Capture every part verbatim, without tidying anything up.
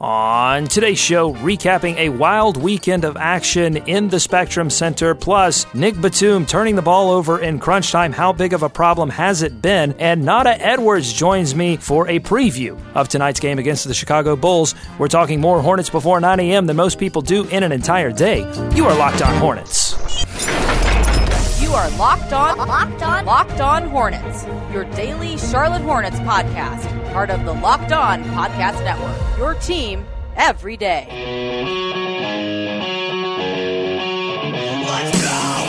On today's show, recapping a wild weekend of action in the Spectrum Center, plus Nick Batum turning the ball over in crunch time. How big of a problem has it been? And Nada Edwards joins me for a preview of tonight's game against the Chicago Bulls. We're talking more Hornets before nine a.m. than most people do in an entire day. You are Locked On Hornets. You are Locked On, Locked On, Locked On Hornets, your daily Charlotte Hornets podcast, part of the Locked On Podcast Network, your team every day. Let's go!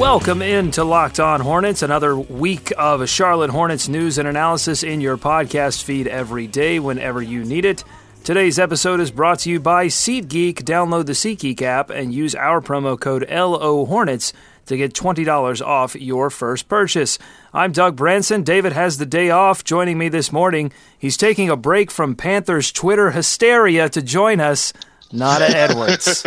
Welcome into Locked On Hornets, another week of Charlotte Hornets news and analysis in your podcast feed every day whenever you need it. Today's episode is brought to you by SeatGeek. Download the SeatGeek app and use our promo code LOHornets to get twenty dollars off your first purchase. I'm Doug Branson. David has the day off. Joining me this morning, he's taking a break from Panthers Twitter hysteria to join us, Nada Edwards.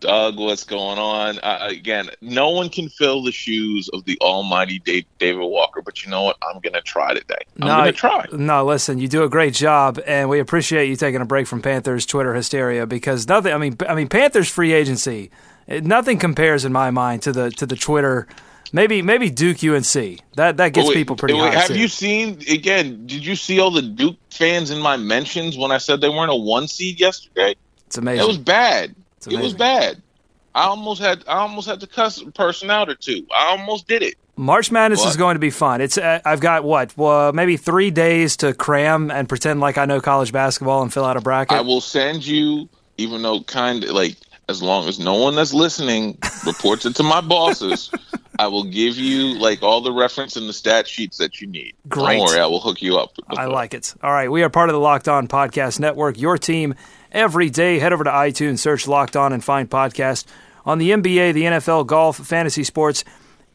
Doug, what's going on? Uh, again, no one can fill the shoes of the almighty Dave, David Walker, but you know what? I'm going to try today. I'm no, going to try. No, listen, you do a great job, and we appreciate you taking a break from Panthers Twitter hysteria because nothing. I mean, I mean, Panthers free agency, it, nothing compares in my mind to the to the Twitter. Maybe maybe Duke U N C. That that gets wait, people pretty wait, high. Have too. You seen, again, did you see all the Duke fans in my mentions when I said they weren't a one seed yesterday? It's amazing. It was bad. It was bad. I almost had I almost had to cuss a person out or two. I almost did it. March Madness what? is going to be fun. It's uh, I've got what? Well, maybe three days to cram and pretend like I know college basketball and fill out a bracket. I will send you, even though kind of like as long as no one that's listening reports it to my bosses, I will give you like all the reference and the stat sheets that you need. Great. Don't worry, I will hook you up. I like it. All right, we are part of the Locked On Podcast Network. Your team every day. Head over to iTunes, search Locked On, and find podcasts on the N B A, the N F L, golf, fantasy sports.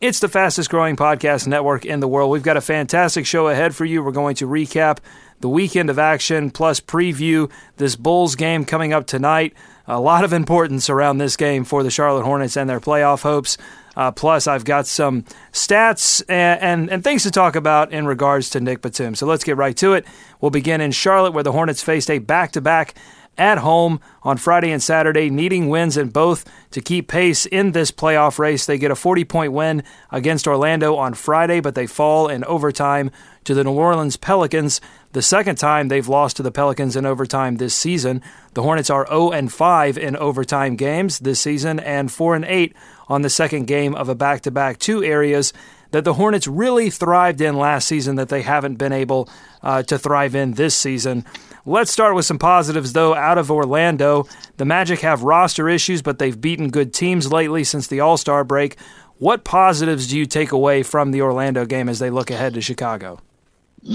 It's the fastest-growing podcast network in the world. We've got a fantastic show ahead for you. We're going to recap the weekend of action, plus preview this Bulls game coming up tonight. A lot of importance around this game for the Charlotte Hornets and their playoff hopes. Uh, plus, I've got some stats and, and, and things to talk about in regards to Nick Batum. So let's get right to it. We'll begin in Charlotte, where the Hornets faced a back-to-back at home on Friday and Saturday, needing wins in both to keep pace in this playoff race. They get a forty-point win against Orlando on Friday, but they fall in overtime to the New Orleans Pelicans, the second time they've lost to the Pelicans in overtime this season. The Hornets are oh and five in overtime games this season and four and eight on the second game of a back-to-back, two areas that the Hornets really thrived in last season that they haven't been able uh, to thrive in this season. Let's start with some positives, though, out of Orlando. The Magic have roster issues, but they've beaten good teams lately since the All-Star break. What positives do you take away from the Orlando game as they look ahead to Chicago?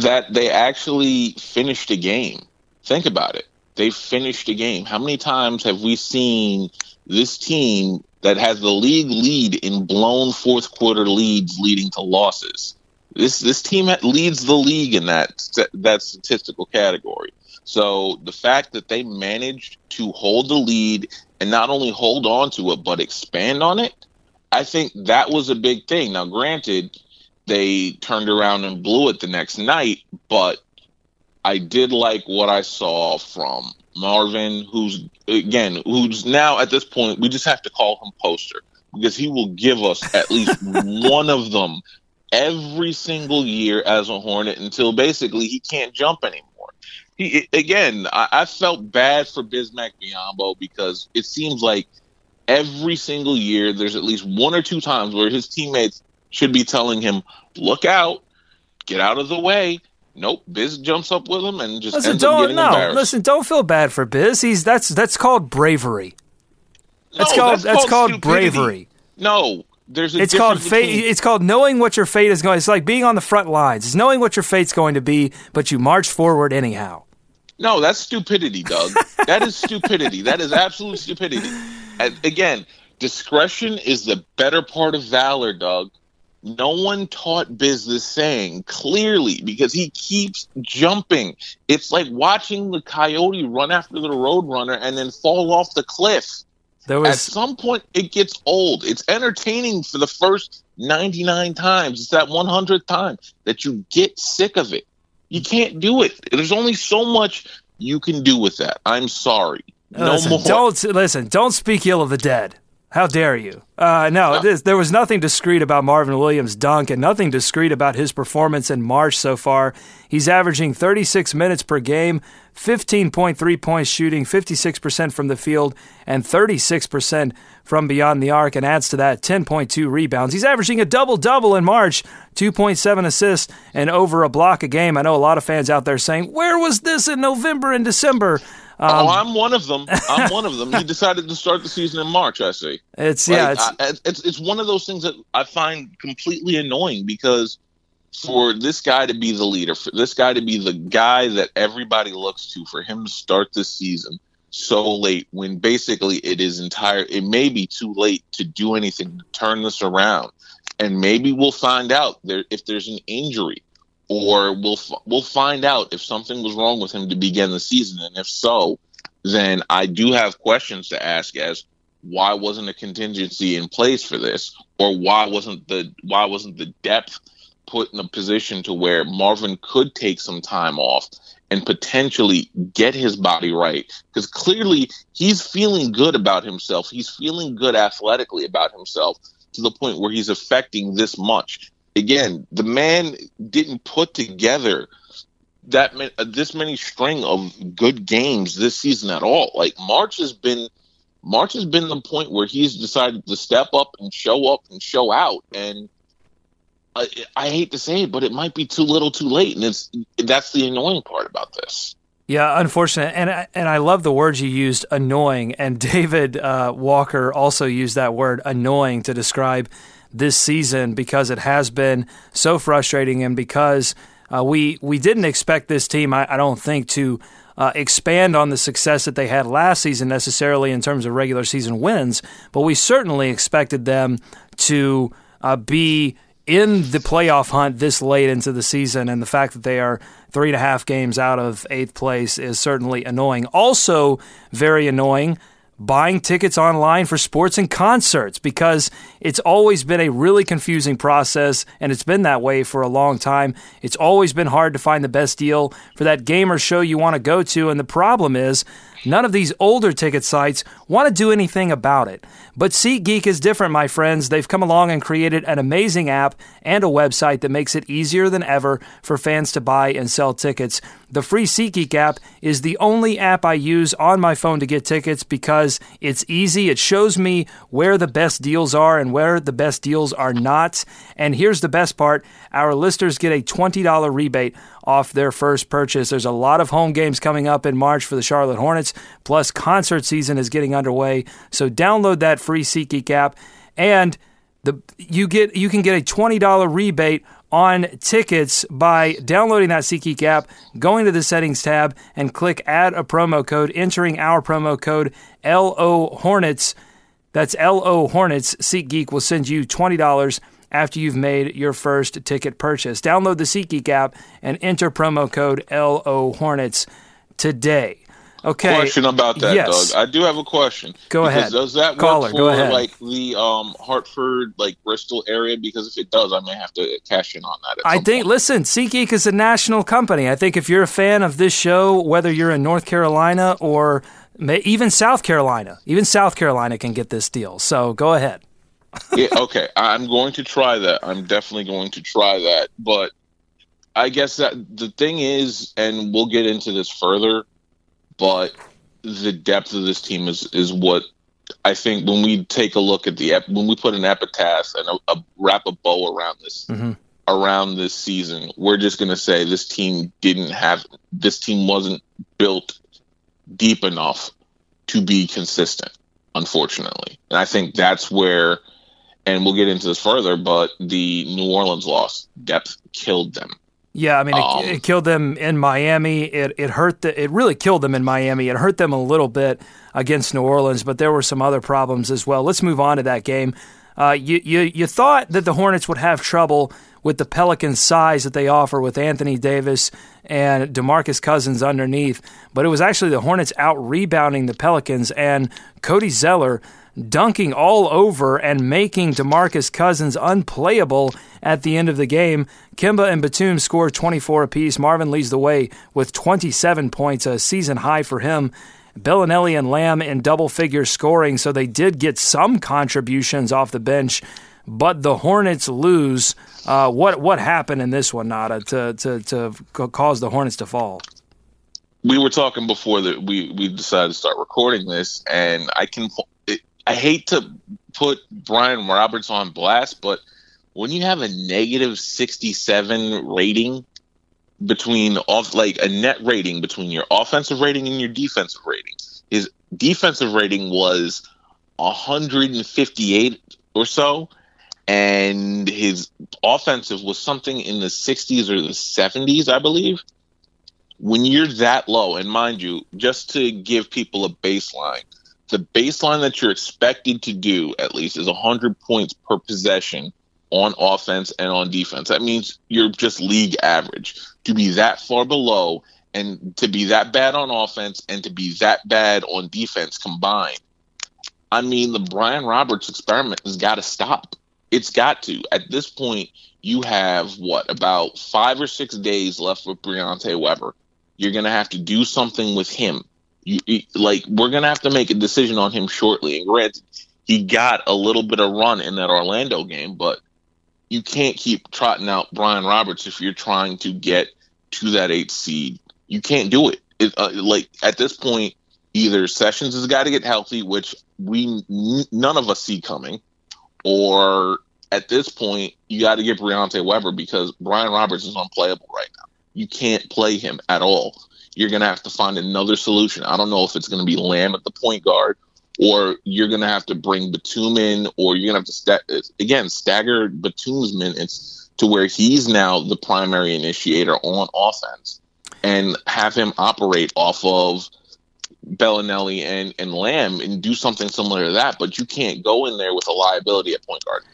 That they actually finished a game. Think about it. They finished a game. How many times have we seen this team that has the league lead in blown fourth quarter leads leading to losses? This this team leads the league in that that statistical category. So the fact that they managed to hold the lead and not only hold on to it, but expand on it, I think that was a big thing. Now, granted, they turned around and blew it the next night, but I did like what I saw from Marvin, who's, again, who's now at this point, we just have to call him Poster because he will give us at least one of them every single year as a Hornet until basically he can't jump anymore. He, again, I, I felt bad for Bismack Biyombo because it seems like every single year there's at least one or two times where his teammates should be telling him, look out, get out of the way. Nope, Biz jumps up with him and just listen, ends up getting no, embarrassed. Listen, don't feel bad for Biz. He's that's that's called bravery. That's no, called that's, that's called, called bravery. No. There's a it's called fate. Between- it's called knowing what your fate is going. It's like being on the front lines. It's knowing what your fate's going to be, but you march forward anyhow. No, that's stupidity, Doug. That is stupidity. That is absolute stupidity. And again, discretion is the better part of valor, Doug. No one taught Biz this saying clearly because he keeps jumping. It's like watching the coyote run after the roadrunner and then fall off the cliff. There was, at some point, it gets old. It's entertaining for the first ninety-nine times. It's that one hundredth time that you get sick of it. You can't do it. There's only so much you can do with that. I'm sorry. No listen, more. Don't, listen, don't speak ill of the dead. How dare you? Uh, no, no. This, there was nothing discreet about Marvin Williams' dunk and nothing discreet about his performance in March so far. He's averaging thirty-six minutes per game, fifteen point three points shooting, fifty-six percent from the field, and thirty-six percent from beyond the arc, and adds to that ten point two rebounds. He's averaging a double-double in March, two point seven assists and over a block a game. I know a lot of fans out there saying, where was this in November and December? Um, oh, I'm one of them. I'm one of them. He decided to start the season in March, I see. It's, like, yeah. It's, I, it's it's one of those things that I find completely annoying, because for this guy to be the leader, for this guy to be the guy that everybody looks to, for him to start this season so late when basically it is entire, it may be too late to do anything to turn this around. And maybe we'll find out there if there's an injury. Or we'll we'll find out if something was wrong with him to begin the season. And if so, then I do have questions to ask as why wasn't a contingency in place for this? Or why wasn't the why wasn't the depth put in a position to where Marvin could take some time off and potentially get his body right? Because clearly he's feeling good about himself. He's feeling good athletically about himself to the point where he's affecting this much. Again, the man didn't put together that man, uh, this many string of good games this season at all. Like March has been, March has been the point where he's decided to step up and show up and show out. And I, I hate to say it, but it might be too little, too late, and it's that's the annoying part about this. Yeah, unfortunate, and I, and I love the words you used, annoying. And David uh, Walker also used that word, annoying, to describe this season, because it has been so frustrating, and because uh, we we didn't expect this team, I, I don't think, to uh, expand on the success that they had last season necessarily in terms of regular season wins, but we certainly expected them to uh, be in the playoff hunt this late into the season, and the fact that they are three and a half games out of eighth place is certainly annoying. Also very annoying, buying tickets online for sports and concerts, because it's always been a really confusing process, and it's been that way for a long time. It's always been hard to find the best deal for that game or show you want to go to, and the problem is none of these older ticket sites want to do anything about it. But SeatGeek is different, my friends. They've come along and created an amazing app and a website that makes it easier than ever for fans to buy and sell tickets. The free SeatGeek app is the only app I use on my phone to get tickets, because it's easy. It shows me where the best deals are and where the best deals are not. And here's the best part. Our listeners get a twenty dollars rebate off their first purchase. There's a lot of home games coming up in March for the Charlotte Hornets, plus concert season is getting underway. So download that free SeatGeek app, and the you get you can get a twenty dollars rebate on tickets by downloading that SeatGeek app, going to the settings tab, and click add a promo code, entering our promo code L O Hornets. That's L O Hornets. SeatGeek will send you twenty dollars after you've made your first ticket purchase. Download the SeatGeek app and enter promo code L O Hornets today. Okay. Question about that, yes. Doug. I do have a question. Go ahead. Does that Caller, work for go ahead. like the um, Hartford, like Bristol area? Because if it does, I may have to cash in on that. I think. Point. Listen, SeatGeek is a national company. I think if you're a fan of this show, whether you're in North Carolina or even South Carolina, even South Carolina can get this deal. So go ahead. Yeah. Okay. I'm going to try that. I'm definitely going to try that. But I guess that the thing is, and we'll get into this further, but the depth of this team is, is what I think when we take a look at the when we put an epitaph and a, a wrap a bow around this mm-hmm. around this season, we're just gonna say this team didn't have this team wasn't built deep enough to be consistent, unfortunately. And I think that's where, and we'll get into this further, but the New Orleans loss, depth killed them. Yeah, I mean, it, um, it killed them in Miami. It it hurt. The, it really killed them in Miami. It hurt them a little bit against New Orleans, but there were some other problems as well. Let's move on to that game. Uh, you, you you thought that the Hornets would have trouble with the Pelican size that they offer with Anthony Davis and DeMarcus Cousins underneath. But it was actually the Hornets out-rebounding the Pelicans, and Cody Zeller dunking all over and making DeMarcus Cousins unplayable at the end of the game. Kemba and Batum score twenty-four apiece. Marvin leads the way with twenty-seven points, a season high for him. Bellinelli and Lamb in double-figure scoring, so they did get some contributions off the bench. But the Hornets lose. Uh, what what happened in this one, Nada, to, to, to cause the Hornets to fall? We were talking before that we, we decided to start recording this, and I can it, I hate to put Brian Roberts on blast, but when you have a negative sixty-seven rating between off like a net rating between your offensive rating and your defensive rating, his defensive rating was one hundred fifty-eight or so, and his offensive was something in the sixties or the seventies, I believe. When you're that low, and mind you, just to give people a baseline, the baseline that you're expected to do, at least, is one hundred points per possession on offense and on defense. That means you're just league average. To be that far below and to be that bad on offense and to be that bad on defense combined, I mean, the Brian Roberts experiment has got to stop. It's got to. At this point, you have, what, about five or six days left with Briante Weber. You're going to have to do something with him. You, you, like, we're going to have to make a decision on him shortly. And granted, he got a little bit of run in that Orlando game, but you can't keep trotting out Brian Roberts if you're trying to get to that eighth seed. You can't do it. it uh, like, at this point, either Sessions has got to get healthy, which we n- none of us see coming, or at this point, you got to get Briante Weber because Brian Roberts is unplayable right now. You can't play him at all. You're going to have to find another solution. I don't know if it's going to be Lamb at the point guard, or you're going to have to bring Batum in, or you're going to have to, st- again, stagger Batum's minutes to where he's now the primary initiator on offense and have him operate off of Bellinelli and, and Lamb and do something similar to that. But you can't go in there with a liability at point guard.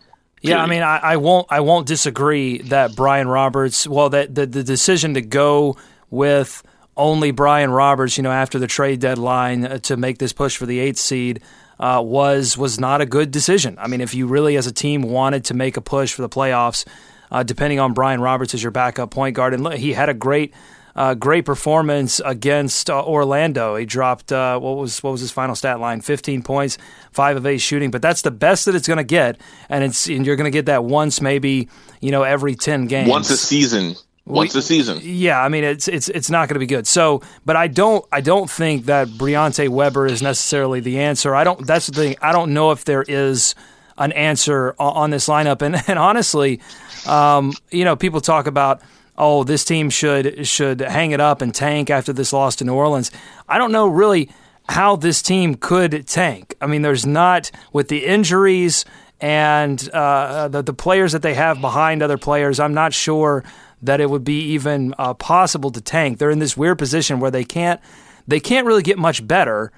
Period. Yeah, I mean, I, I won't I won't disagree that Brian Roberts, well, that the, the decision to go with only Brian Roberts, you know, after the trade deadline uh, to make this push for the eighth seed uh, was was not a good decision. I mean, if you really as a team wanted to make a push for the playoffs, uh, depending on Brian Roberts as your backup point guard, and he had a great uh, great performance against uh, Orlando. He dropped uh, what was what was his final stat line? fifteen points, five of eight shooting. But that's the best that it's going to get, and it's and you're going to get that once, maybe you know, every ten games, once a season. Once the season, yeah, I mean it's it's it's not going to be good. So, but I don't I don't think that Briante Weber is necessarily the answer. I don't. That's the thing. I don't know if there is an answer on this lineup. And and honestly, um, you know, people talk about oh, this team should should hang it up and tank after this loss to New Orleans. I don't know really how this team could tank. I mean, there's not with the injuries and uh, the the players that they have behind other players. I'm not sure that it would be even uh, possible to tank. They're in this weird position where they can't they can't really get much better,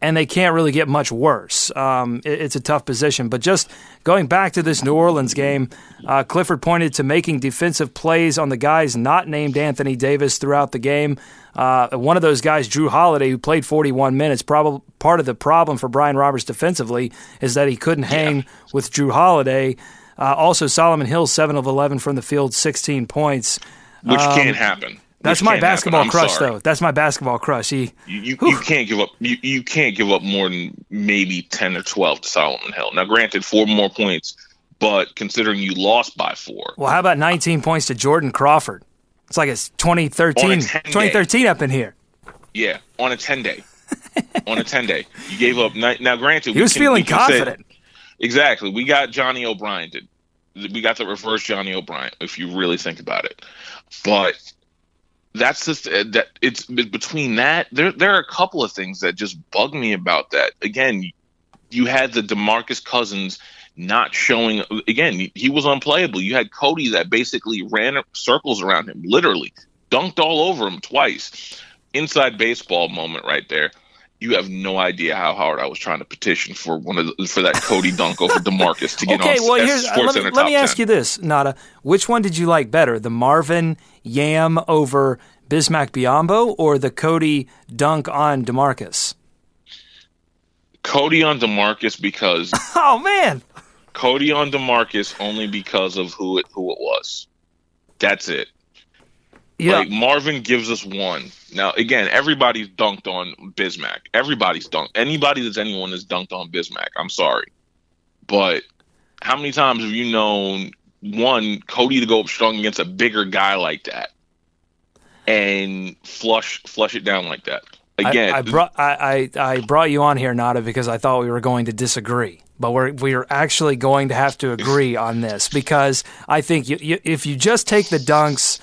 and they can't really get much worse. Um, it, it's a tough position. But just going back to this New Orleans game, uh, Clifford pointed to making defensive plays on the guys not named Anthony Davis throughout the game. Uh, one of those guys, Drew Holiday, who played forty-one minutes. Probably part of the problem for Brian Roberts defensively is that he couldn't hang yeah. with Drew Holiday. Uh, also, Solomon Hill, seven of eleven from the field, sixteen points. Which um, can't happen. That's Which my basketball crush, sorry. though. That's my basketball crush. He, you, you, you can't give up. You, you can't give up more than maybe ten or twelve to Solomon Hill. Now, granted, four more points, but considering you lost by four. Well, how about nineteen points to Jordan Crawford? It's like it's twenty thirteen, twenty thirteen up in here. Yeah, on a ten day. on a ten day, you gave up. Ni- now, granted, he was we can, feeling we confident. Say, Exactly. We got Johnny O'Brien. Did. We got the reverse Johnny O'Brien, if you really think about it. But that's just that it's between that. There, there are a couple of things that just bug me about that. Again, you had the DeMarcus Cousins not showing. Again, he was unplayable. You had Cody that basically ran circles around him, literally dunked all over him twice. Inside baseball moment right there. You have no idea how hard I was trying to petition for one of the, for that Cody dunk over DeMarcus to get okay, on well, here's, Sports uh, let me, Center top Let me top ask ten. You this, Nada. Which one did you like better, the Marvin Yam over Bismack Biyombo or the Cody dunk on DeMarcus? Cody on DeMarcus because – oh, man. Cody on DeMarcus only because of who it, who it was. That's it. Yeah. Like Marvin gives us one. Now, again, everybody's dunked on Bismack. Everybody's dunked. Anybody that's anyone is dunked on Bismack. I'm sorry. But how many times have you known, one, Cody to go up strong against a bigger guy like that and flush flush it down like that? Again, I, I brought I, I, I brought you on here, Nada, because I thought we were going to disagree, but we're we are actually going to have to agree on this because I think you, you, if you just take the dunks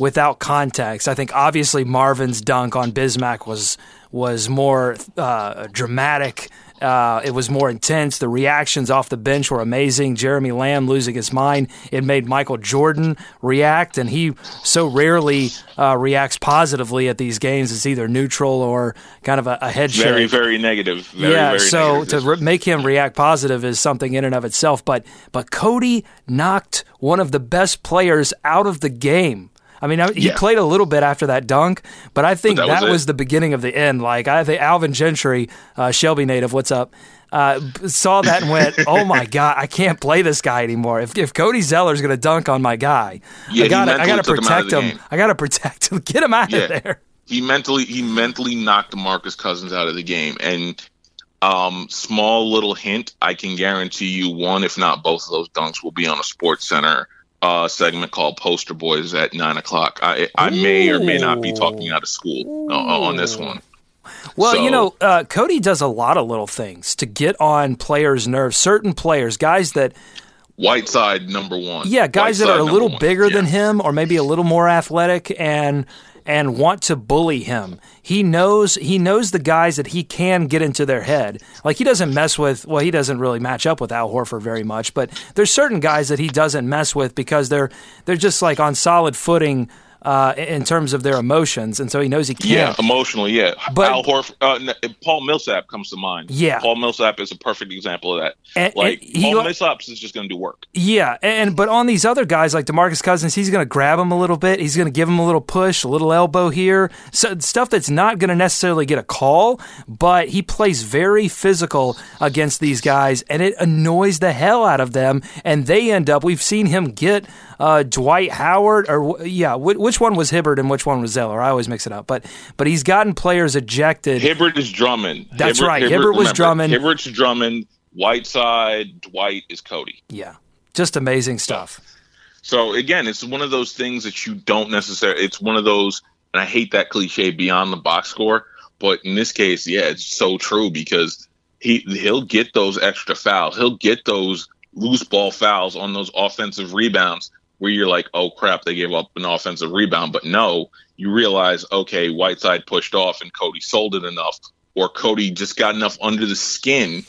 without context, I think obviously Marvin's dunk on Bismack was was more uh, dramatic. Uh, it was more intense. The reactions off the bench were amazing. Jeremy Lamb losing his mind. It made Michael Jordan react, and he so rarely uh, reacts positively at these games. It's either neutral or kind of a, a head shake. Very, very negative. Very, yeah, very so negative. to re- make him react positive is something in and of itself. But but Cody knocked one of the best players out of the game. I mean, he yeah. played a little bit after that dunk, but I think but that, that was, was the beginning of the end. Like, I think Alvin Gentry, uh, Shelby native, what's up, uh, saw that and went, oh, my God, I can't play this guy anymore. If if Cody Zeller's going to dunk on my guy, yeah, I got I got to protect him. him. I got to protect him. Get him out yeah. of there. He mentally he mentally knocked DeMarcus Cousins out of the game. And um, small little hint, I can guarantee you one, if not both of those dunks will be on a Sports Center Uh, segment called Poster Boys at nine o'clock. I, I may or may not be talking out of school uh, on this one. Well, so, you know, uh, Cody does a lot of little things to get on players' nerves. Certain players, guys that... Whiteside, number one. Yeah, guys Whiteside, that are a little bigger yeah. than him or maybe a little more athletic and... and want to bully him. He knows he knows the guys that he can get into their head. Like, he doesn't mess with, well, he doesn't really match up with Al Horford very much, but there's certain guys that he doesn't mess with because they're they're just, like, on solid footing uh, in terms of their emotions, and so he knows he can't. Yeah, emotionally, yeah. But, Al Horford, uh, Paul Millsap comes to mind. Yeah. Paul Millsap is a perfect example of that. And, like, and he, Paul Millsap is just going to do work. Yeah, and but on these other guys, like DeMarcus Cousins, he's going to grab him a little bit. He's going to give him a little push, a little elbow here, so stuff that's not going to necessarily get a call, but he plays very physical against these guys, and it annoys the hell out of them, and they end up, we've seen him get uh, Dwight Howard, or yeah, which Which one was Hibbert and which one was Zeller? I always mix it up. But but he's gotten players ejected. Hibbert is Drummond. That's Hibbert, right. Hibbert, Hibbert was remember, Drummond. Hibbert's Drummond. Whiteside, Dwight is Cody. Yeah. Just amazing stuff. So, so, again, it's one of those things that you don't necessarily – it's one of those – and I hate that cliche, beyond the box score. But in this case, yeah, it's so true because he, he'll get those extra fouls. He'll get those loose ball fouls on those offensive rebounds where you're like, oh, crap, they gave up an offensive rebound. But no, you realize, okay, Whiteside pushed off and Cody sold it enough, or Cody just got enough under the skin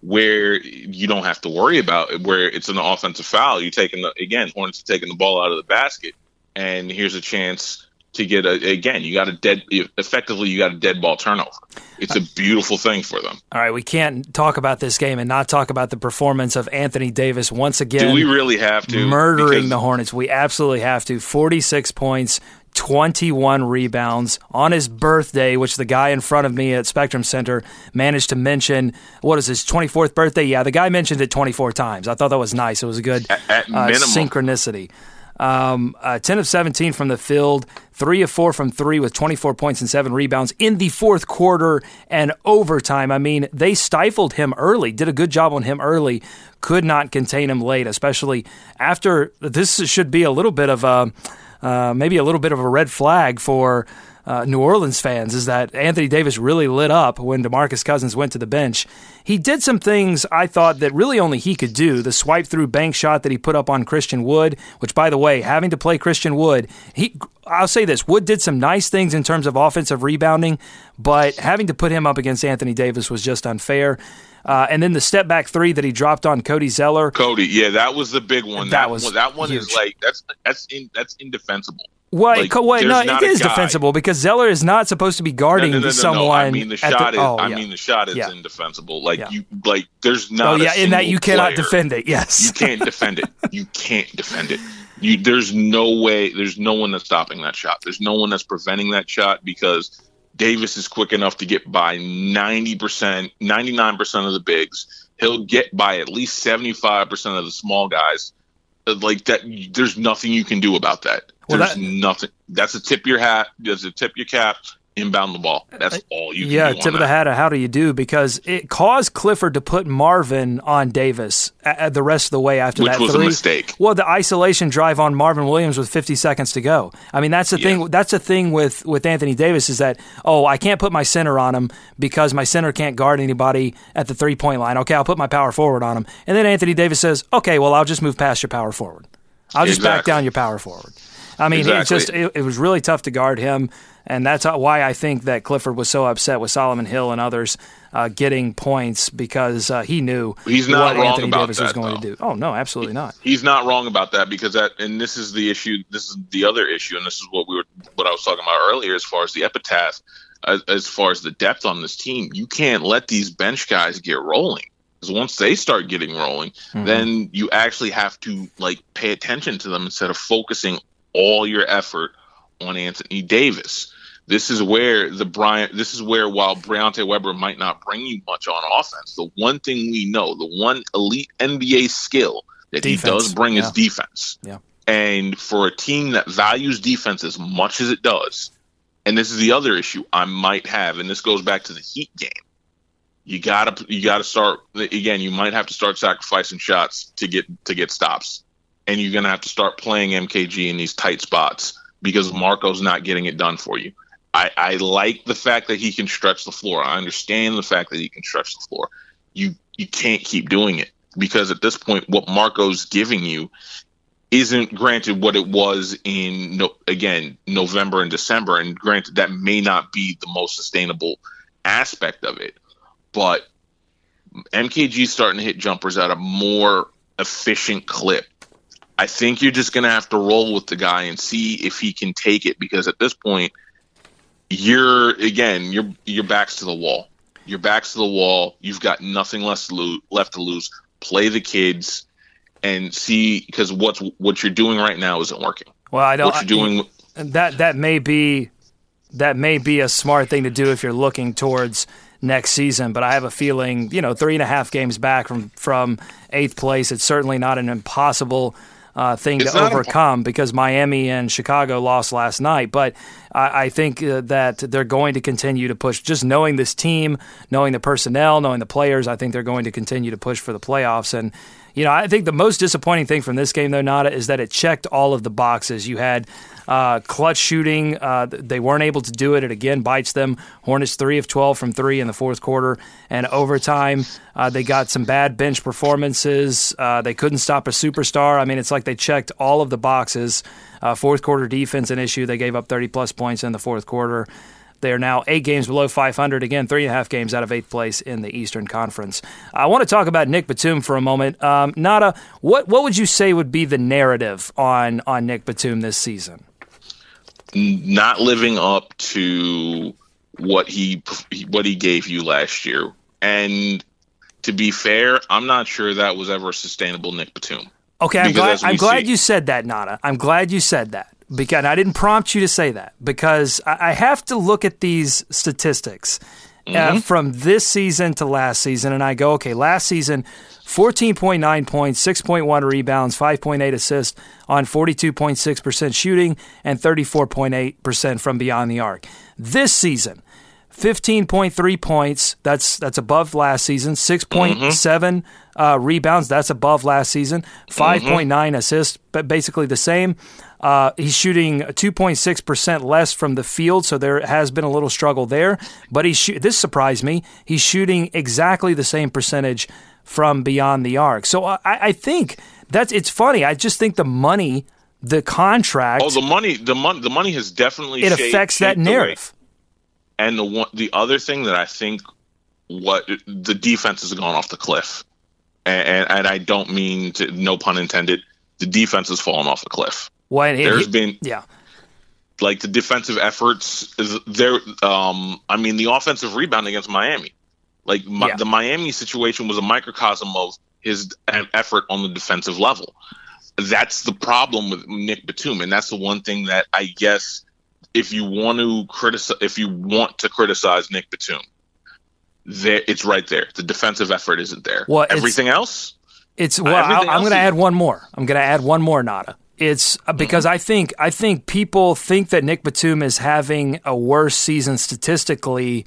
where you don't have to worry about it, where it's an offensive foul. You're taking the, again, Hornets are taking the ball out of the basket, and here's a chance to get a, again, you got a dead, effectively, you got a dead ball turnover. It's a beautiful thing for them. All right, we can't talk about this game and not talk about the performance of Anthony Davis once again. Do we really have to? Murdering because- the Hornets. We absolutely have to. forty-six points. twenty-one rebounds on his birthday, which the guy in front of me at Spectrum Center managed to mention. What is his twenty-fourth birthday? Yeah, the guy mentioned it twenty-four times. I thought that was nice. It was a good at, at uh, synchronicity. Um, uh, ten of seventeen from the field, three of four from three with twenty-four points and seven rebounds in the fourth quarter and overtime. I mean, they stifled him early, did a good job on him early, could not contain him late, especially after this should be a little bit of a, uh, maybe a little bit of a red flag for uh, New Orleans fans is that Anthony Davis really lit up when DeMarcus Cousins went to the bench. He did some things I thought that really only he could do. The swipe through bank shot that he put up on Christian Wood, which, by the way, having to play Christian Wood, he I'll say this, Wood did some nice things in terms of offensive rebounding, but having to put him up against Anthony Davis was just unfair. Uh, and then the step back three that he dropped on Cody Zeller. Cody, yeah, that was the big one. That, that was that one huge. Is like that's that's in, that's indefensible. Well, like, it, well no, it is defensible because Zeller is not supposed to be guarding no, no, no, no, someone. No, I mean the shot the, is. Oh, I yeah. mean the shot is yeah. indefensible. Like yeah. you, like there's not. Oh yeah, in that you cannot player. defend it. Yes, you can't defend it. You can't defend it. You, there's no way. There's no one that's stopping that shot. There's no one that's preventing that shot because Davis is quick enough to get by ninety percent, ninety-nine percent of the bigs. He'll get by at least seventy-five percent of the small guys. Like that, there's nothing you can do about that. Well, there's that, nothing. That's a tip your hat. That's a tip your cap. Inbound the ball. That's all you can yeah, do. Yeah, tip of the hat of how do you do because it caused Clifford to put Marvin on Davis at the rest of the way after Which that. Which was three. a mistake. Well, the isolation drive on Marvin Williams with fifty seconds to go. I mean, that's the yeah. thing That's the thing with, with Anthony Davis is that, oh, I can't put my center on him because my center can't guard anybody at the three-point line. Okay, I'll put my power forward on him. And then Anthony Davis says, okay, well, I'll just move past your power forward. I'll just exactly. back down your power forward. I mean, exactly. it's just, it just it was really tough to guard him. And that's why I think that Clifford was so upset with Solomon Hill and others uh, getting points because uh, he knew he's not what wrong Anthony about Davis that, was going though. to do. Oh, no, absolutely not. He's not wrong about that because that – and this is the issue. This is the other issue, and this is what we were – what I was talking about earlier as far as the epitaph, as, as far as the depth on this team. You can't let these bench guys get rolling because once they start getting rolling, mm-hmm. then you actually have to, like, pay attention to them instead of focusing all your effort on Anthony Davis. This is where the Brian. This is where while Briante Weber might not bring you much on offense, the one thing we know, the one elite N B A skill that defense. he does bring yeah. is defense. Yeah. And for a team that values defense as much as it does, and this is the other issue I might have, and this goes back to the Heat game. You gotta, you gotta start again. You might have to start sacrificing shots to get to get stops, and you're gonna have to start playing M K G in these tight spots because Marco's not getting it done for you. I, I like the fact that he can stretch the floor. I understand the fact that he can stretch the floor. You you can't keep doing it because at this point, what Marco's giving you isn't granted what it was in, no, again, November and December. And granted, that may not be the most sustainable aspect of it. But M K G's starting to hit jumpers at a more efficient clip. I think you're just going to have to roll with the guy and see if he can take it because at this point, You're again. You're your back's to the wall. Your back's to the wall. You've got nothing left to lose. Left to lose. Play the kids and see because what's what you're doing right now isn't working. Well, I don't. What you're doing I, that that may be that may be a smart thing to do if you're looking towards next season. But I have a feeling, you know, three and a half games back from from eighth place. It's certainly not an impossible Uh, thing it's to overcome a- because Miami and Chicago lost last night. But I, I think uh, that they're going to continue to push. Just knowing this team, knowing the personnel, knowing the players, I think they're going to continue to push for the playoffs. And, you know, I think the most disappointing thing from this game, though, Nada, is that it checked all of the boxes. You had uh, clutch shooting. Uh, they weren't able to do it. It again bites them. Hornets three of twelve from three in the fourth quarter and overtime. Uh, they got some bad bench performances. Uh, they couldn't stop a superstar. I mean, it's like they checked all of the boxes. Uh, fourth quarter defense an issue. They gave up thirty-plus points in the fourth quarter. They are now eight games below five hundred. Again, three and a half games out of eighth place in the Eastern Conference. I want to talk about Nick Batum for a moment. Um, Nada, what what would you say would be the narrative on, on Nick Batum this season? Not living up to what he what he gave you last year. And to be fair, I'm not sure that was ever a sustainable Nick Batum. Okay, I'm glad, I'm glad you said that, Nada. I'm glad you said that. Because I didn't prompt you to say that because I have to look at these statistics mm-hmm. uh, from this season to last season, and I go, okay, last season, fourteen point nine points, six point one rebounds, five point eight assists on forty-two point six percent shooting, and thirty-four point eight percent from beyond the arc. This season, fifteen point three points, that's that's above last season, six point seven mm-hmm. uh, rebounds, that's above last season, five point nine mm-hmm. assists, but basically the same. Uh, he's shooting two point six percent less from the field, so there has been a little struggle there. But he's sh- this surprised me. He's shooting exactly the same percentage from beyond the arc. So I, I think that's it's funny. I just think the money, the contract. Oh, the money, the money, the money has definitely it shaped, affects shaped that narrative. The and the one, the other thing that I think, what the defense has gone off the cliff, and, and, and I don't mean to, no pun intended. The defense has fallen off the cliff. Well, he, There's been yeah. Like, the defensive efforts, there. Um, I mean, the offensive rebound against Miami. Like, my, yeah. the Miami situation was a microcosm of his effort on the defensive level. That's the problem with Nick Batum, and that's the one thing that I guess if you want to criticize, if you want to criticize Nick Batum, there it's right there. The defensive effort isn't there. Well, everything it's, else, it's well. I, I'm going to add one more. I'm going to add one more. Nada. It's because I think I think people think that Nick Batum is having a worse season statistically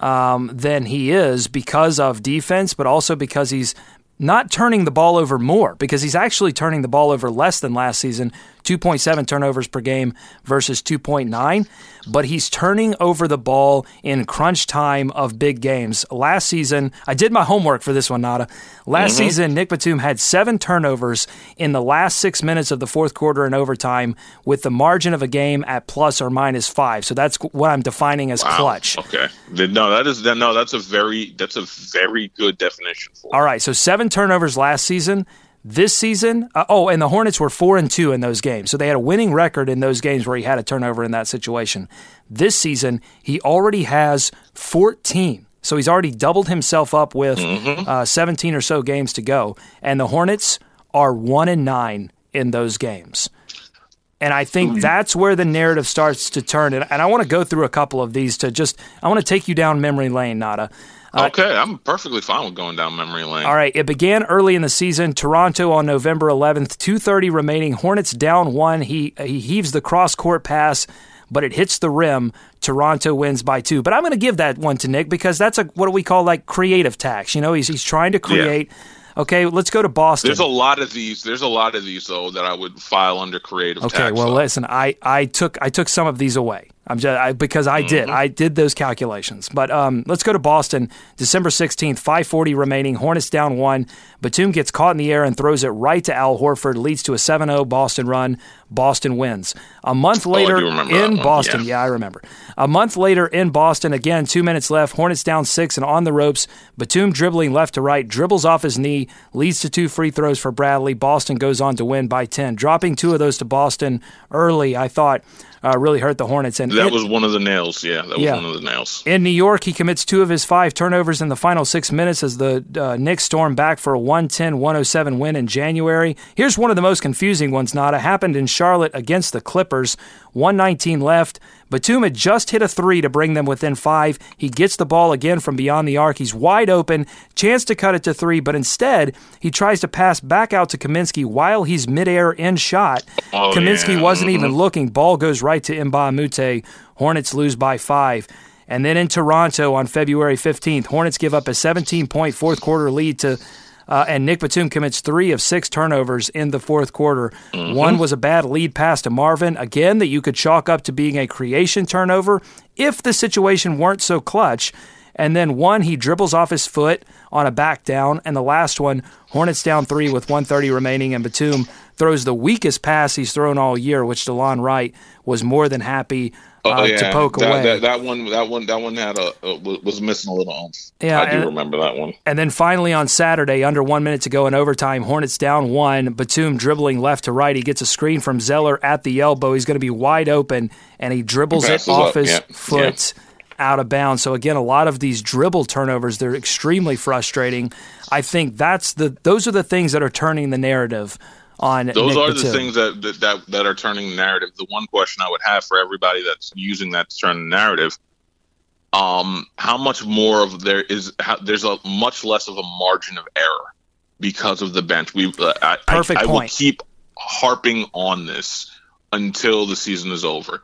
um, than he is because of defense, but also because he's not turning the ball over more, because he's actually turning the ball over less than last season, two point seven turnovers per game versus two point nine, but he's turning over the ball in crunch time of big games. Last season, I did my homework for this one, Nada. Last mm-hmm. season, Nick Batum had seven turnovers in the last six minutes of the fourth quarter and overtime with the margin of a game at plus or minus five. So that's what I'm defining as wow. clutch. Okay. No, that is, no, that's a very, that's a very good definition for it. All right, so seven turnovers last season. This season, uh, oh, and the Hornets were four and two in those games, so they had a winning record in those games where he had a turnover in that situation. This season, he already has fourteen, so he's already doubled himself up with mm-hmm. uh, seventeen or so games to go, and the Hornets are one and nine in those games. And I think that's where the narrative starts to turn. And, and I want to go through a couple of these to just – I want to take you down memory lane, Nada. Uh, okay, I'm perfectly fine with going down memory lane. All right, it began early in the season. Toronto on November eleventh, two thirty remaining. Hornets down one. He, he heaves the cross-court pass, but it hits the rim. Toronto wins by two. But I'm going to give that one to Nick because that's a what we call like creative tax. You know, he's, he's trying to create yeah. – Okay, let's go to Boston. There's a lot of these. There's a lot of these though that I would file under creative. Okay, tax well, on. listen, I, I took I took some of these away. I'm just I, because I mm-hmm. did I did those calculations. But um, let's go to Boston, December sixteenth, five forty remaining. Hornets down one. Batum gets caught in the air and throws it right to Al Horford. Leads to a seven oh Boston run. Boston wins. A month later oh, in Boston, yeah. yeah, I remember. A month later in Boston, again, two minutes left. Hornets down six and on the ropes. Batum dribbling left to right, dribbles off his knee, leads to two free throws for Bradley. Boston goes on to win by ten. Dropping two of those to Boston early, I thought, uh, really hurt the Hornets. And that it, was one of the nails, yeah. That was yeah. one of the nails. In New York, he commits two of his five turnovers in the final six minutes as the uh, Knicks storm back for a one ten one oh seven win in January. Here's one of the most confusing ones, Nada. Happened in Charlotte against the Clippers. one nineteen left. Batum had just hit a three to bring them within five. He gets the ball again from beyond the arc. He's wide open, chance to cut it to three, but instead he tries to pass back out to Kaminsky while he's midair in shot. Oh, Kaminsky yeah. wasn't mm-hmm. even looking. Ball goes right to Mba Mute. Hornets lose by five. And then in Toronto on February fifteenth, Hornets give up a seventeen-point fourth-quarter lead to Uh, and Nick Batum commits three of six turnovers in the fourth quarter. Mm-hmm. One was a bad lead pass to Marvin, again, that you could chalk up to being a creation turnover if the situation weren't so clutch. And then one, he dribbles off his foot on a back down. And the last one, Hornets down three with one thirty remaining, and Batum throws the weakest pass he's thrown all year, which DeLon Wright was more than happy Uh, oh, yeah. to poke that, away. That, that one, that one, that one had a, a was missing a little oomph. Yeah, I do and, remember that one. And then finally on Saturday, under one minute to go in overtime, Hornets down one. Batum dribbling left to right. He gets a screen from Zeller at the elbow. He's going to be wide open, and he dribbles he it off up. his yeah. foot yeah. out of bounds. So again, a lot of these dribble turnovers, they're extremely frustrating. I think that's the those are the things that are turning the narrative. On Those Nick are Batum. the things that, that, that, that are turning the narrative. The one question I would have for everybody that's using that to turn the narrative, um, how much more of there is how, there's a much less of a margin of error because of the bench. We uh, I, Perfect I, I point. will keep harping on this until the season is over.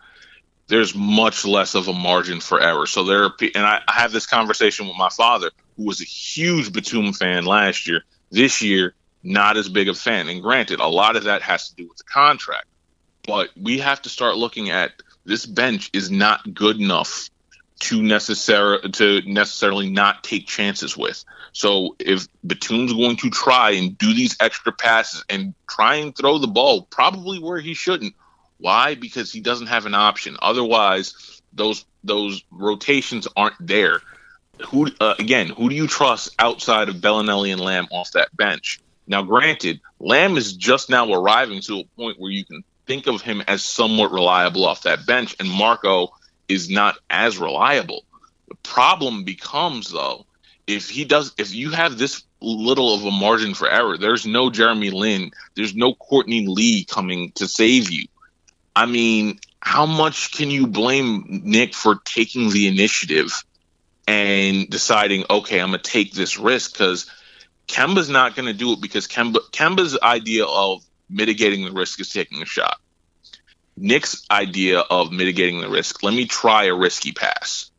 There's much less of a margin for error. So there, are, and I, I have this conversation with my father, who was a huge Batum fan last year. This year, not as big a fan. And granted, a lot of that has to do with the contract. But we have to start looking at this bench is not good enough to necessary to necessarily not take chances with. So if Batum's going to try and do these extra passes and try and throw the ball probably where he shouldn't. Why? Because he doesn't have an option. Otherwise, those those rotations aren't there. Who uh, again, who do you trust outside of Bellinelli and Lamb off that bench? Now, granted, Lamb is just now arriving to a point where you can think of him as somewhat reliable off that bench, and Marco is not as reliable. The problem becomes, though, if he does, if you have this little of a margin for error, there's no Jeremy Lin, there's no Courtney Lee coming to save you. I mean, how much can you blame Nick for taking the initiative and deciding, okay, I'm going to take this risk? Because Kemba's not going to do it, because Kemba Kemba's idea of mitigating the risk is taking a shot. Nick's idea of mitigating the risk, let me try a risky pass.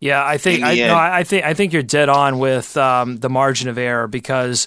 Yeah, I think I, no, I think I think you're dead on with um, the margin of error, because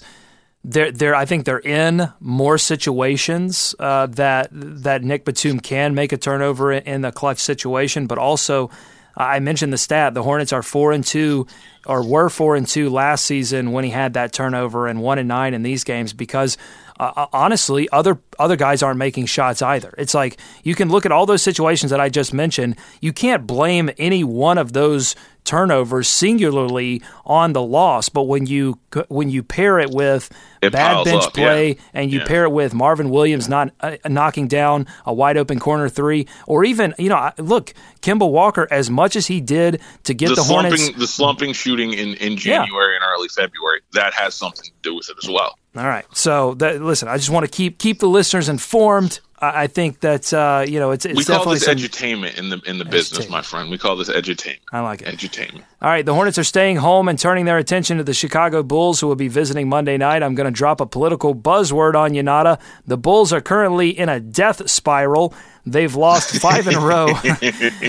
they're, they're, I think they're in more situations uh, that that Nick Batum can make a turnover in the clutch situation, but also I mentioned the stat: the Hornets are four and two, or were four and two last season when he had that turnover, and one and nine in these games because. Uh, honestly, other other guys aren't making shots either. It's like you can look at all those situations that I just mentioned. You can't blame any one of those turnovers singularly on the loss, but when you when you pair it with it bad bench up, play, yeah. and you yeah. pair it with Marvin Williams not uh, knocking down a wide open corner three, or even you know, look, Kemba Walker, as much as he did to get the, the slumping, Hornets, the slumping shooting in in January yeah. and early February, that has something to do with it as well. All right. So, that, listen, I just want to keep keep the listeners informed. I, I think that, uh, you know, it's, it's we definitely... We call this some... edutainment in the, in the business, my friend. We call this edutainment. I like it. Edutainment. All right. The Hornets are staying home and turning their attention to the Chicago Bulls, who will be visiting Monday night. I'm going to drop a political buzzword on you, Nada. The Bulls are currently in a death spiral. They've lost five in a row,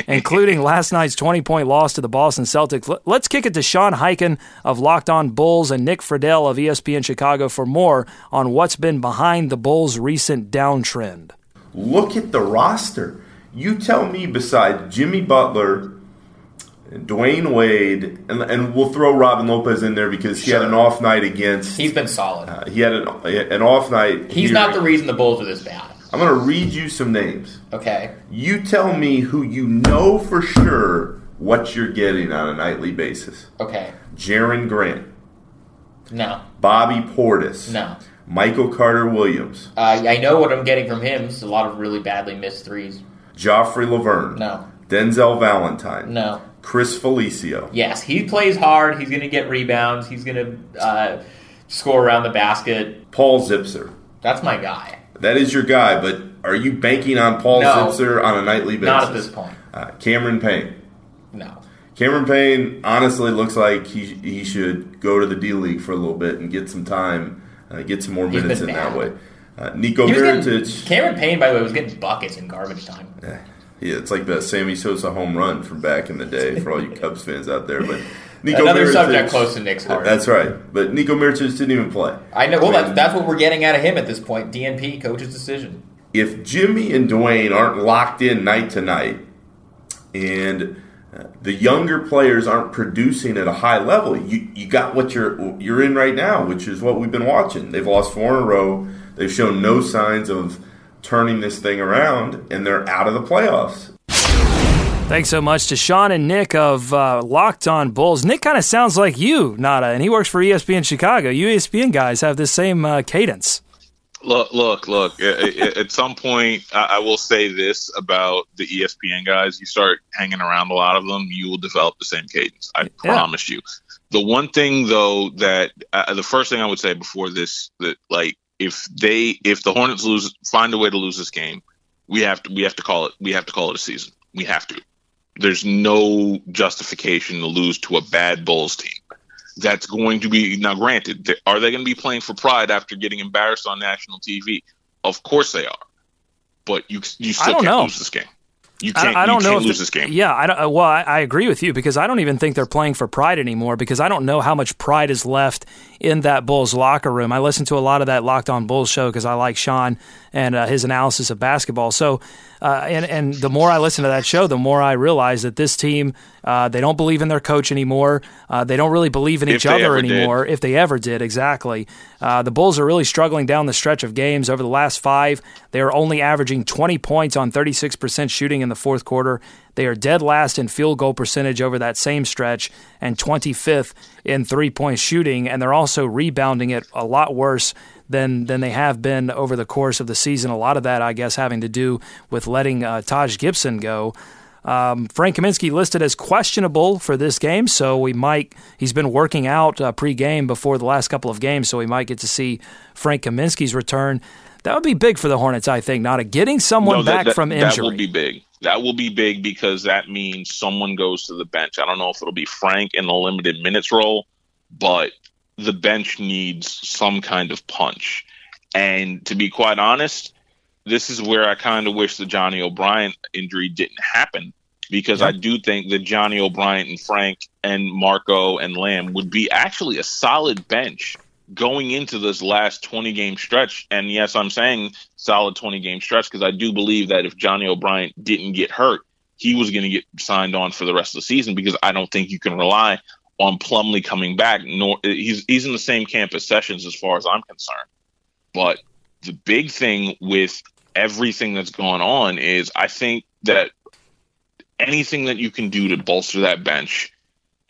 including last night's twenty-point loss to the Boston Celtics. Let's kick it to Sean Hyken of Locked On Bulls and Nick Friedel of E S P N Chicago for more on what's been behind the Bulls' recent downtrend. Look at the roster. You tell me, besides Jimmy Butler, Dwayne Wade, and, and we'll throw Robin Lopez in there because he sure. had an off night against... He's been solid. Uh, he had an, an off night... He's here. Not the reason the Bulls are this bad. I'm going to read you some names. Okay. You tell me who you know for sure what you're getting on a nightly basis. Okay. Jaren Grant. No. Bobby Portis. No. Michael Carter Williams. Uh, I know what I'm getting from him. It's a lot of really badly missed threes. Joffrey Laverne. No. Denzel Valentine. No. Chris Felicio. Yes. He plays hard. He's going to get rebounds. He's going to uh, score around the basket. Paul Zipser. That's my guy. That is your guy, but are you banking on Paul no, Zipser on a nightly basis? Not at this point. Uh, Cameron Payne. No. Cameron Payne honestly looks like he he should go to the D-League for a little bit and get some time, uh, get some more minutes in bad. that way. Uh, Niko Mirotic. Cameron Payne, by the way, was getting buckets in garbage time. Yeah, yeah, it's like the Sammy Sosa home run from back in the day for all you Cubs fans out there, but... Niko Another Mirotic, subject close to Nick's heart. That's right. But Niko Mirotic didn't even play. I know. Well, I mean, that's what we're getting out of him at this point. D N P, coach's decision. If Jimmy and Dwayne aren't locked in night to night and the younger players aren't producing at a high level, you, you got what you're you're in right now, which is what we've been watching. They've lost four in a row. They've shown no signs of turning this thing around, and they're out of the playoffs. Thanks so much to Sean and Nick of uh, Locked On Bulls. Nick kind of sounds like you, Nada, and he works for E S P N Chicago. You E S P N guys have the same uh, cadence. Look, look, look. At some point, I will say this about the E S P N guys. You start hanging around a lot of them, you will develop the same cadence. I yeah. promise you. The one thing, though, that uh, the first thing I would say before this, that like if they, if the Hornets lose, find a way to lose this game, we have to, we have to call it, we have to call it a season. We have to. There's no justification to lose to a bad Bulls team. That's going to be, now granted, are they going to be playing for pride after getting embarrassed on national T V? Of course they are. But you you still can't know. lose this game. You can't, I, I don't you know can't lose the, this game. Yeah, I don't, well, I, I agree with you because I don't even think they're playing for pride anymore because I don't know how much pride is left in that Bulls locker room. I listen to a lot of that Locked On Bulls show because I like Sean and uh, his analysis of basketball. So, uh, and, and the more I listen to that show, the more I realize that this team, uh, they don't believe in their coach anymore. Uh, they don't really believe in each other anymore, if they ever did, exactly. Uh, the Bulls are really struggling down the stretch of games. Over the last five, they are only averaging twenty points on thirty-six percent shooting in the fourth quarter. They are dead last in field goal percentage over that same stretch and twenty-fifth in three-point shooting, and they're also rebounding it a lot worse than than they have been over the course of the season. A lot of that, I guess, having to do with letting uh, Taj Gibson go. Um, Frank Kaminsky listed as questionable for this game, so we might. He's been working out uh, pre-game before the last couple of games, so we might get to see Frank Kaminsky's return. That would be big for the Hornets, I think. Not a getting someone no, that, back that, from injury. That will be big. That will be big because that means someone goes to the bench. I don't know if it'll be Frank in the limited minutes role, but the bench needs some kind of punch. And to be quite honest, this is where I kind of wish the Johnny O'Brien injury didn't happen, because I do think that Johnny O'Brien and Frank and Marco and Lamb would be actually a solid bench going into this last twenty-game stretch. And yes, I'm saying solid twenty-game stretch because I do believe that if Johnny O'Brien didn't get hurt, he was going to get signed on for the rest of the season, because I don't think you can rely on Plumlee coming back. Nor, he's, he's in the same camp as Sessions as far as I'm concerned. But the big thing with everything that's gone on is I think that anything that you can do to bolster that bench,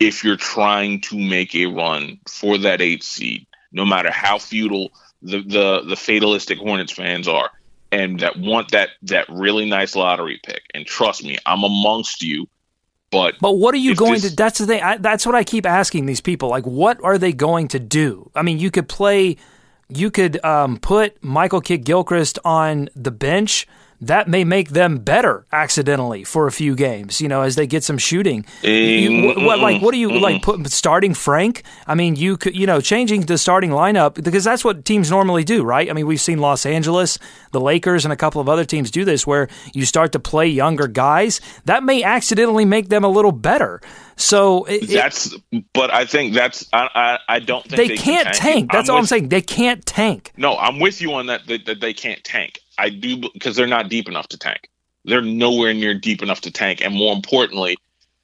if you're trying to make a run for that eighth seed, no matter how futile the, the, the fatalistic Hornets fans are and that want that, that really nice lottery pick. And trust me, I'm amongst you. But but what are you going this, to – that's the thing. I, that's what I keep asking these people. Like, what are they going to do? I mean, you could play – you could um, put Michael Kidd-Gilchrist on the bench. That may make them better accidentally for a few games, you know, as they get some shooting. You, what, like, what do you like put, starting Frank? I mean, you could, you know, changing the starting lineup, because that's what teams normally do, right? I mean, we've seen Los Angeles, the Lakers, and a couple of other teams do this, where you start to play younger guys. That may accidentally make them a little better. So it, that's, it, but I think that's, I, I, I don't think they, they can't can tank. tank. That's I'm all with, I'm saying. They can't tank. No, I'm with you on that, that, that they can't tank. I do, because they're not deep enough to tank. They're nowhere near deep enough to tank. And more importantly,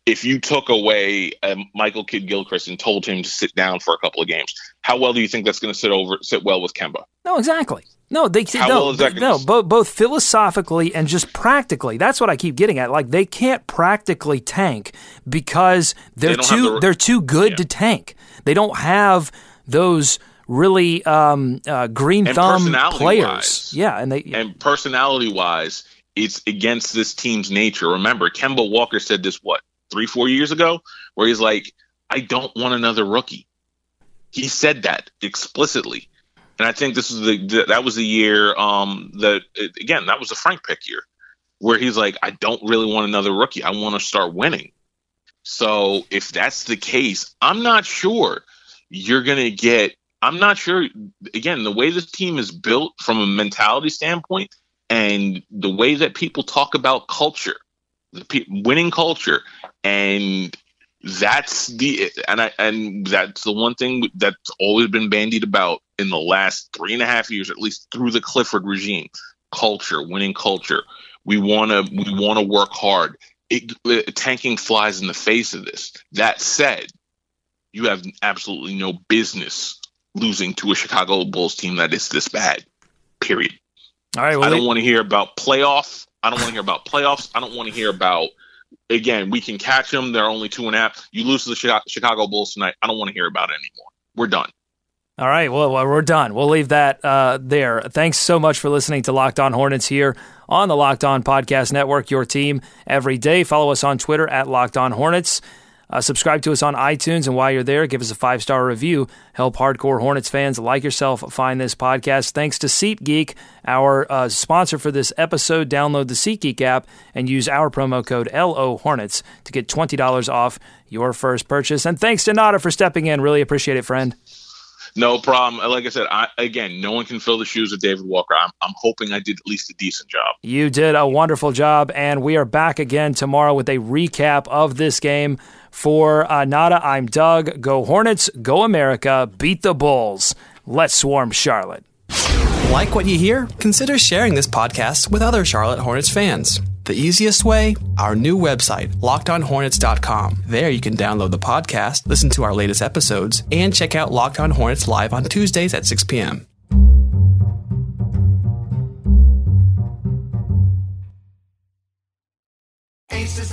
if you took away uh, Michael Kidd-Gilchrist and told him to sit down for a couple of games, how well do you think that's going to sit over sit well with Kemba? No, exactly. No, they how no, well is that they, no both, both philosophically and just practically. That's what I keep getting at. Like, they can't practically tank because they're they too the, they're too good yeah. to tank. They don't have those really um, uh, green and thumb players. Wise, yeah, and they yeah. and personality-wise, it's against this team's nature. Remember, Kemba Walker said this, what, three, four years ago, where he's like, I don't want another rookie. He said that explicitly. And I think this was the, the that was the year um, that, again, that was the Frank pick year, where he's like, I don't really want another rookie. I want to start winning. So if that's the case, I'm not sure you're going to get I'm not sure, again, the way this team is built from a mentality standpoint and the way that people talk about culture, the pe- winning culture, and that's the and I, and that's the one thing that's always been bandied about in the last three and a half years, at least through the Clifford regime, culture, winning culture. We want to we want to work hard. It, it, tanking flies in the face of this. That said, you have absolutely no business losing to a Chicago Bulls team that is this bad, period. All right, well, I don't they- want to hear about playoff. I don't want to hear about playoffs. I don't want to hear about, again, we can catch them. They're only two and a half. You lose to the Chicago Bulls tonight. I don't want to hear about it anymore. We're done. All right, well, we're done. We'll leave that uh, there. Thanks so much for listening to Locked On Hornets here on the Locked On Podcast Network, your team every day. Follow us on Twitter at Locked On Hornets. Uh, subscribe to us on iTunes, and while you're there, give us a five-star review. Help hardcore Hornets fans like yourself find this podcast. Thanks to SeatGeek, our uh, sponsor for this episode. Download the SeatGeek app and use our promo code LOHornets to get twenty dollars off your first purchase. And thanks to Nada for stepping in. Really appreciate it, friend. No problem. Like I said, I, again, no one can fill the shoes of David Walker. I'm, I'm hoping I did at least a decent job. You did a wonderful job, and we are back again tomorrow with a recap of this game. For uh, Nada, I'm Doug. Go Hornets, go America, beat the Bulls. Let's swarm Charlotte. Like what you hear? Consider sharing this podcast with other Charlotte Hornets fans. The easiest way? Our new website, locked on hornets dot com. There you can download the podcast, listen to our latest episodes, and check out Locked On Hornets live on Tuesdays at six p.m. Ace is